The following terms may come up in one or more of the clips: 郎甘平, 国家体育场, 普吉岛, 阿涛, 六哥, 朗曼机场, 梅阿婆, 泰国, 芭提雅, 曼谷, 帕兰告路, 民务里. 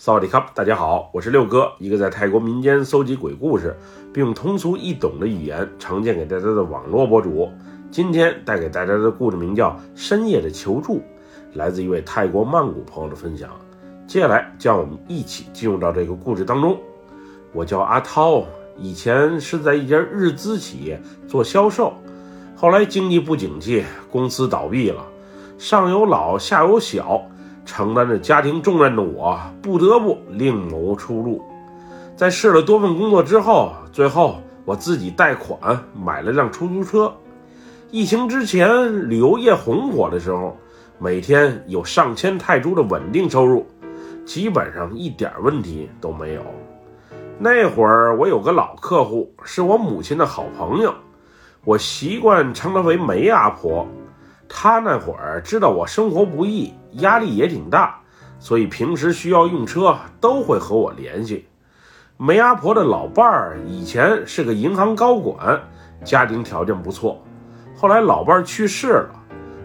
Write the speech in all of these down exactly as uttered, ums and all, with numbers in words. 萨瓦迪卡，大家好，我是六哥，一个在泰国民间搜集鬼故事并用通俗易懂的语言呈现给大家的网络博主。今天带给大家的故事名叫《深夜的求助》，来自一位泰国曼谷朋友的分享。接下来叫我们一起进入到这个故事当中。我叫阿涛，以前是在一家日资企业做销售，后来经济不景气，公司倒闭了，上有老下有小，承担着家庭重任的我不得不另谋出路。在试了多份工作之后，最后我自己贷款买了辆出租车。疫情之前旅游业红火的时候，每天有上千泰铢的稳定收入，基本上一点问题都没有。那会儿我有个老客户，是我母亲的好朋友，我习惯称她为梅阿婆。她那会儿知道我生活不易，压力也挺大，所以平时需要用车都会和我联系。梅阿婆的老伴儿以前是个银行高管，家庭条件不错，后来老伴儿去世了，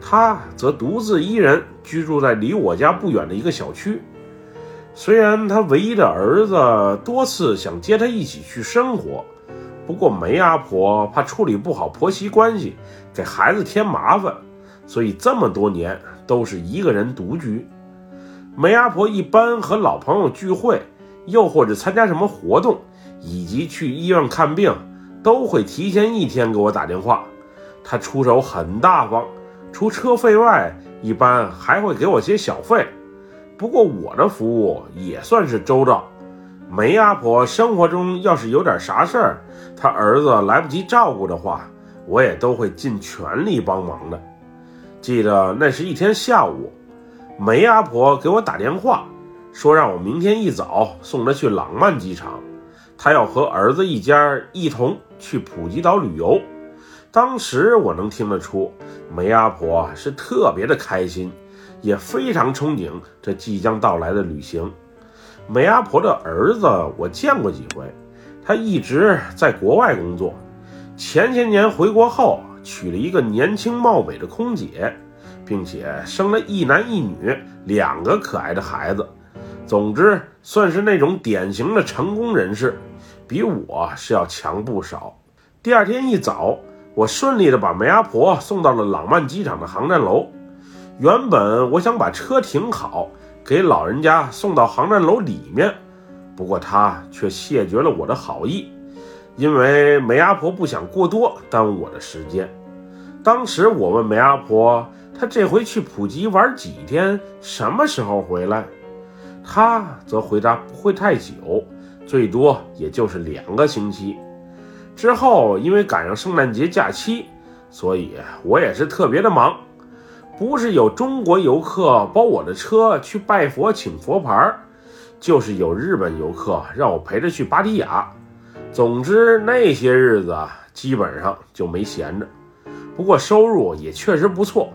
她则独自一人居住在离我家不远的一个小区。虽然她唯一的儿子多次想接她一起去生活，不过梅阿婆怕处理不好婆媳关系，给孩子添麻烦，所以这么多年都是一个人独居。梅阿婆一般和老朋友聚会，又或者参加什么活动，以及去医院看病，都会提前一天给我打电话。她出手很大方，除车费外，一般还会给我些小费。不过我的服务也算是周到。梅阿婆生活中要是有点啥事儿，她儿子来不及照顾的话，我也都会尽全力帮忙的。记得那是一天下午，梅阿婆给我打电话，说让我明天一早送她去朗曼机场，她要和儿子一家一同去普吉岛旅游。当时我能听得出，梅阿婆是特别的开心，也非常憧憬这即将到来的旅行。梅阿婆的儿子我见过几回，他一直在国外工作，前些年回国后娶了一个年轻貌美的空姐，并且生了一男一女两个可爱的孩子。总之算是那种典型的成功人士，比我是要强不少。第二天一早，我顺利的把梅阿婆送到了朗曼机场的航站楼。原本我想把车停好，给老人家送到航站楼里面，不过她却谢绝了我的好意，因为梅阿婆不想过多耽误我的时间。当时我问梅阿婆，她这回去普吉玩几天，什么时候回来？她则回答不会太久，最多也就是两个星期。之后因为赶上圣诞节假期，所以我也是特别的忙。不是有中国游客包我的车去拜佛请佛牌，就是有日本游客让我陪着去芭提雅。总之那些日子基本上就没闲着，不过收入也确实不错，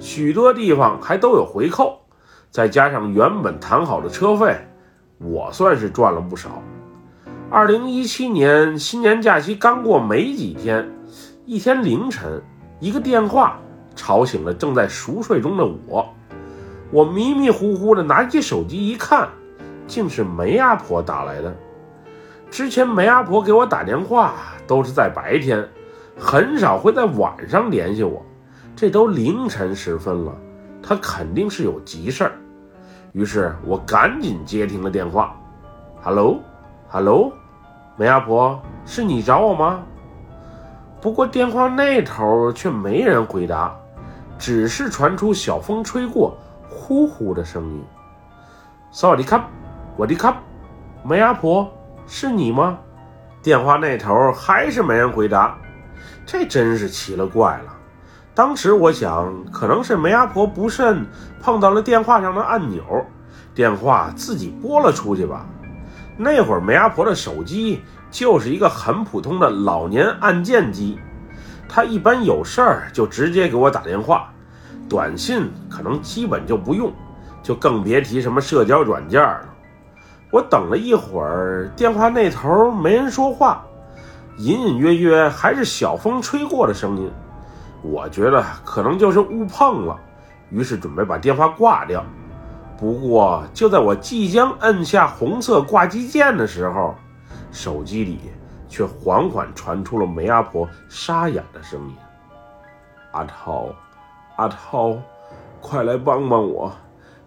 许多地方还都有回扣，再加上原本谈好的车费，我算是赚了不少。二零一七年新年假期刚过没几天，一天凌晨，一个电话吵醒了正在熟睡中的我。我迷迷糊糊的拿起手机一看，竟是梅阿婆打来的。之前梅阿婆给我打电话都是在白天，很少会在晚上联系我，这都凌晨时分了，她肯定是有急事儿。于是我赶紧接听了电话。Hello， Hello， 梅阿婆，是你找我吗？不过电话那头却没人回答，只是传出小风吹过呼呼的声音。萨瓦迪卡，瓦迪卡，梅阿婆，是你吗？电话那头还是没人回答，这真是奇了怪了。当时我想，可能是梅阿婆不慎碰到了电话上的按钮，电话自己拨了出去吧。那会儿梅阿婆的手机就是一个很普通的老年按键机，她一般有事儿就直接给我打电话，短信可能基本就不用，就更别提什么社交软件了。我等了一会儿，电话那头没人说话，隐隐约约还是小风吹过的声音。我觉得可能就是误碰了，于是准备把电话挂掉。不过就在我即将摁下红色挂机键的时候，手机里却缓缓传出了梅阿婆沙哑的声音：阿涛，阿涛，快来帮帮我，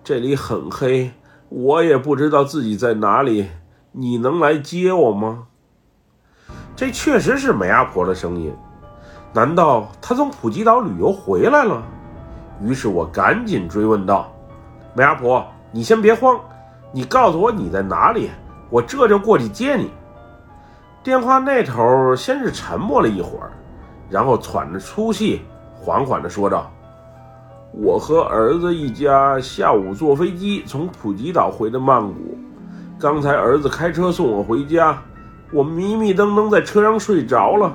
这里很黑，我也不知道自己在哪里，你能来接我吗？这确实是梅阿婆的声音，难道她从普吉岛旅游回来了？于是我赶紧追问道：梅阿婆，你先别慌，你告诉我你在哪里，我这就过去接你。电话那头先是沉默了一会儿，然后喘着粗气缓缓地说道：我和儿子一家下午坐飞机从普吉岛回的曼谷，刚才儿子开车送我回家，我迷迷瞪瞪在车上睡着了，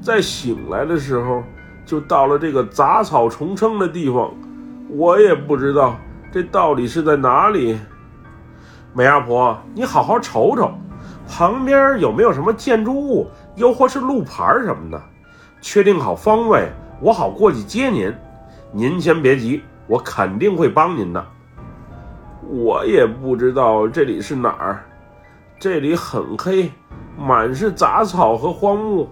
在醒来的时候就到了这个杂草丛生的地方，我也不知道这到底是在哪里。梅阿婆，你好好瞅瞅旁边有没有什么建筑物，又或是路牌什么的，确定好方位，我好过去接您。您先别急，我肯定会帮您的。我也不知道这里是哪儿，这里很黑，满是杂草和荒木，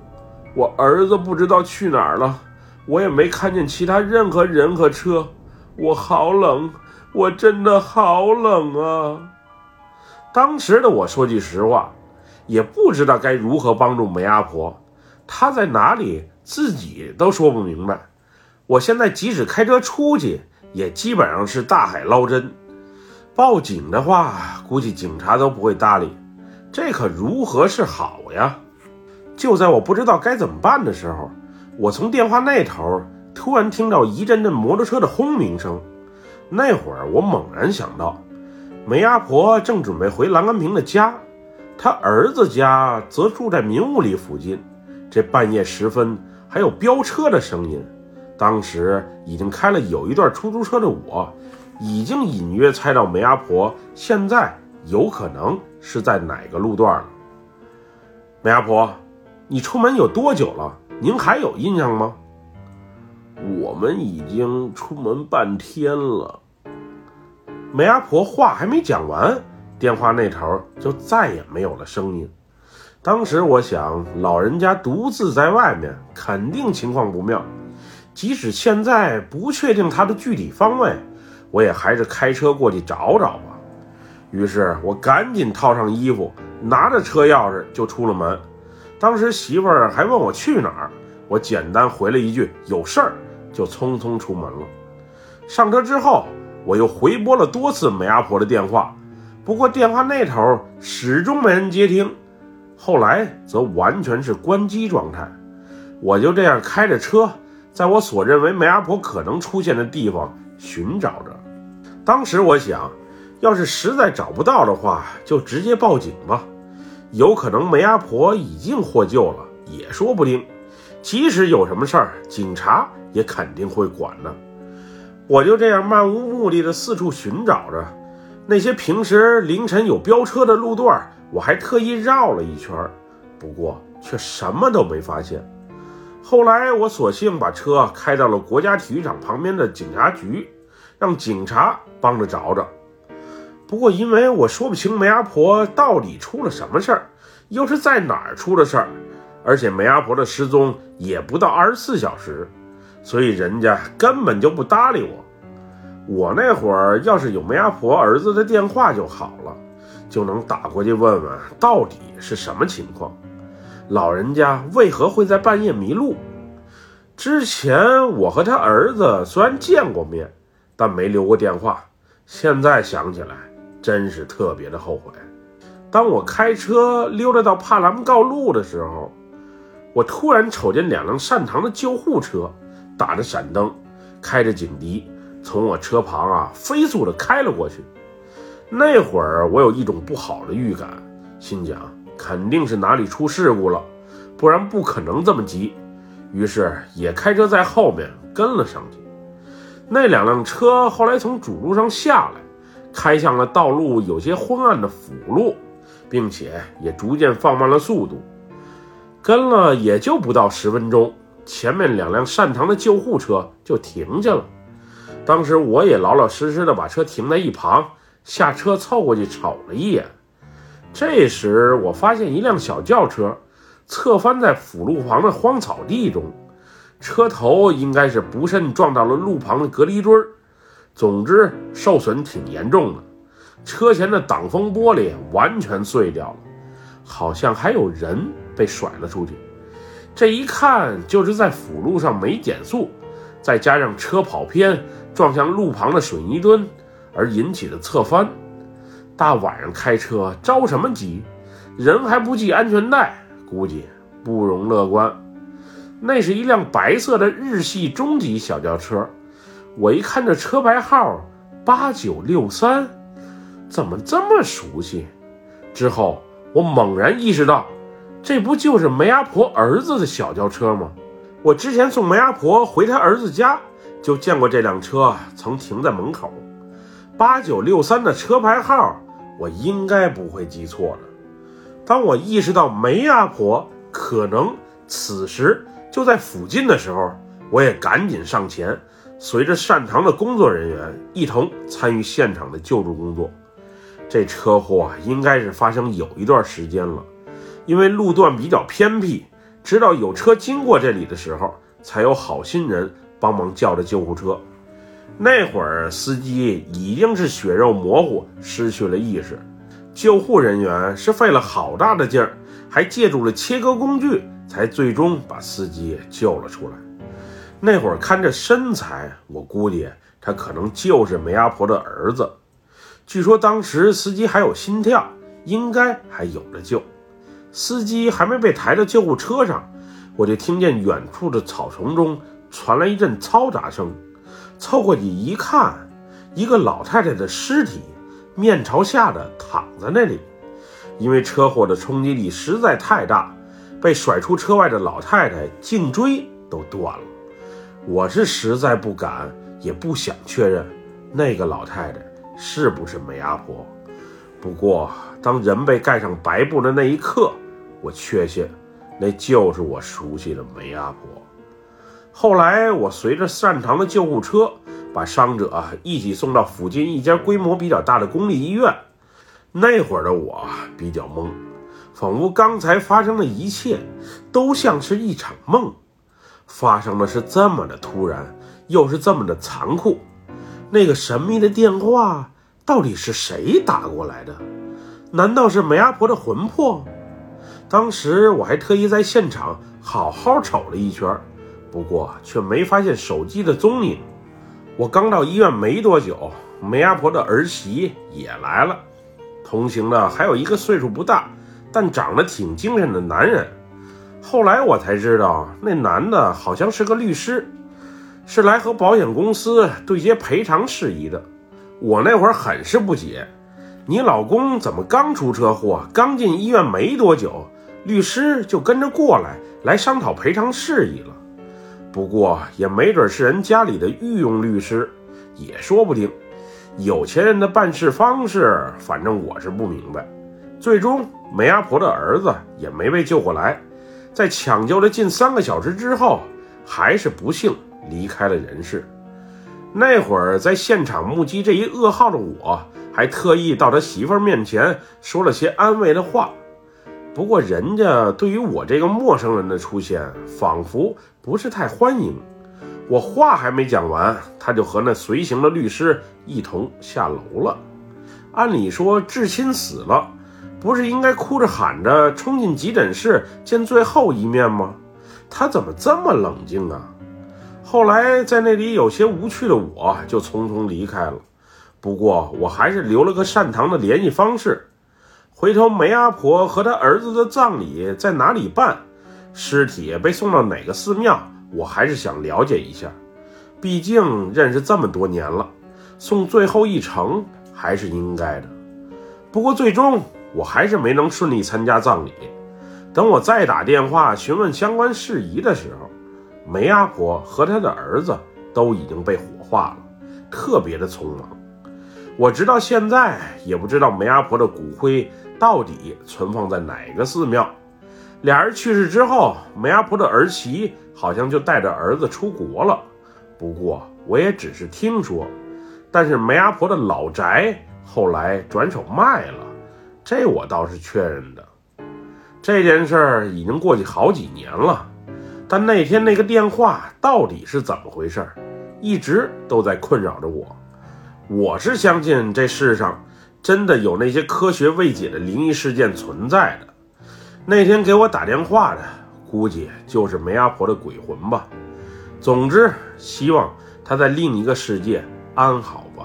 我儿子不知道去哪儿了，我也没看见其他任何人和车，我好冷，我真的好冷啊。当时的我说句实话，也不知道该如何帮助梅阿婆，她在哪里自己都说不明白，我现在即使开车出去也基本上是大海捞针，报警的话估计警察都不会搭理，这可如何是好呀。就在我不知道该怎么办的时候，我从电话那头突然听到一阵阵摩托车的轰鸣声，那会儿我猛然想到，梅阿婆正准备回郎甘平的家，她儿子家则住在民务里附近，这半夜时分还有飙车的声音，当时已经开了有一段出租车的我已经隐约猜到梅阿婆现在有可能是在哪个路段了。梅阿婆，你出门有多久了？您还有印象吗？我们已经出门半天了。梅阿婆话还没讲完，电话那头就再也没有了声音。当时我想，老人家独自在外面，肯定情况不妙。即使现在不确定她的具体方位，我也还是开车过去找找吧。于是我赶紧套上衣服，拿着车钥匙就出了门。当时媳妇儿还问我去哪儿，我简单回了一句有事儿，就匆匆出门了。上车之后，我又回拨了多次梅阿婆的电话，不过电话那头始终没人接听，后来则完全是关机状态。我就这样开着车，在我所认为梅阿婆可能出现的地方寻找着。当时我想，要是实在找不到的话，就直接报警吧，有可能梅阿婆已经获救了也说不定，即使有什么事儿，警察也肯定会管的。我就这样漫无目的的四处寻找着，那些平时凌晨有飙车的路段我还特意绕了一圈，不过却什么都没发现。后来我索性把车开到了国家体育场旁边的警察局，让警察帮着找找。不过因为我说不清梅阿婆到底出了什么事儿，又是在哪儿出了事儿，而且梅阿婆的失踪也不到二十四小时，所以人家根本就不搭理我。我那会儿要是有梅阿婆儿子的电话就好了，就能打过去问问到底是什么情况，老人家为何会在半夜迷路。之前我和他儿子虽然见过面，但没留过电话，现在想起来真是特别的后悔。当我开车溜达到帕兰告路的时候，我突然瞅见两辆善堂的救护车打着闪灯，开着警笛从我车旁啊飞速的开了过去。那会儿我有一种不好的预感，心想肯定是哪里出事故了，不然不可能这么急，于是也开车在后面跟了上去。那两辆车后来从主路上下来，开向了道路有些昏暗的辅路，并且也逐渐放慢了速度。跟了也就不到十分钟，前面两辆善堂的救护车就停下了。当时我也老老实实的把车停在一旁，下车凑过去瞅了一眼。这时我发现一辆小轿车侧翻在辅路旁的荒草地中，车头应该是不慎撞到了路旁的隔离墩，总之受损挺严重的，车前的挡风玻璃完全碎掉了，好像还有人被甩了出去。这一看就是在辅路上没减速，再加上车跑偏撞向路旁的水泥墩而引起的侧翻。大晚上开车着什么急，人还不系安全带，估计不容乐观。那是一辆白色的日系中级小轿车，我一看这车牌号八九六三，怎么这么熟悉？之后我猛然意识到，这不就是梅阿婆儿子的小轿车吗？我之前送梅阿婆回她儿子家就见过这辆车曾停在门口。八九六三的车牌号我应该不会记错了。当我意识到梅阿婆可能此时就在附近的时候，我也赶紧上前，随着善堂的工作人员一同参与现场的救助工作。这车祸应该是发生有一段时间了，因为路段比较偏僻，直到有车经过这里的时候才有好心人帮忙叫着救护车。那会儿司机已经是血肉模糊，失去了意识，救护人员是费了好大的劲儿，还借助了切割工具，才最终把司机救了出来。那会儿看这身材，我估计他可能就是梅阿婆的儿子。据说当时司机还有心跳，应该还有着救。司机还没被抬到救护车上，我就听见远处的草丛中传来一阵嘈杂声，凑过去一看，一个老太太的尸体面朝下的躺在那里。因为车祸的冲击力实在太大，被甩出车外的老太太颈椎都断了。我是实在不敢也不想确认那个老太太是不是梅阿婆，不过当人被盖上白布的那一刻，我确信那就是我熟悉的梅阿婆。后来我随着善堂的救护车把伤者一起送到附近一家规模比较大的公立医院。那会儿的我比较懵，仿佛刚才发生的一切都像是一场梦，发生的是这么的突然，又是这么的残酷。那个神秘的电话到底是谁打过来的？难道是梅阿婆的魂魄？当时我还特意在现场好好瞅了一圈，不过却没发现手机的踪影。我刚到医院没多久，梅阿婆的儿媳也来了，同行的还有一个岁数不大但长得挺精神的男人。后来我才知道，那男的好像是个律师，是来和保险公司对接赔偿事宜的。我那会儿很是不解，你老公怎么刚出车祸，刚进医院没多久，律师就跟着过来来商讨赔偿事宜了？不过也没准是人家里的御用律师，也说不定。有钱人的办事方式，反正我是不明白。最终梅阿婆的儿子也没被救过来，在抢救了近三个小时之后，还是不幸离开了人世。那会儿在现场目击这一噩耗的我，还特意到他媳妇儿面前说了些安慰的话，不过人家对于我这个陌生人的出现仿佛不是太欢迎。我话还没讲完，他就和那随行的律师一同下楼了。按理说至亲死了，不是应该哭着喊着冲进急诊室见最后一面吗？他怎么这么冷静啊？后来在那里有些无趣的我就匆匆离开了，不过我还是留了个善堂的联系方式。回头梅阿婆和她儿子的葬礼在哪里办，尸体被送到哪个寺庙，我还是想了解一下，毕竟认识这么多年了，送最后一程还是应该的。不过最终我还是没能顺利参加葬礼。等我再打电话询问相关事宜的时候，梅阿婆和她的儿子都已经被火化了，特别的匆忙。我直到现在也不知道梅阿婆的骨灰到底存放在哪个寺庙。俩人去世之后，梅阿婆的儿媳好像就带着儿子出国了，不过我也只是听说。但是梅阿婆的老宅后来转手卖了，这我倒是确认的。这件事儿已经过去好几年了，但那天那个电话到底是怎么回事，一直都在困扰着我。我是相信这世上真的有那些科学未解的灵异事件存在的。那天给我打电话的，估计就是梅阿婆的鬼魂吧。总之，希望她在另一个世界安好吧。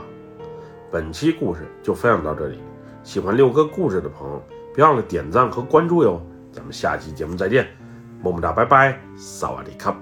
本期故事就分享到这里，喜欢六哥故事的朋友，别忘了点赞和关注哟。咱们下期节目再见，么么哒，拜拜，萨瓦迪卡。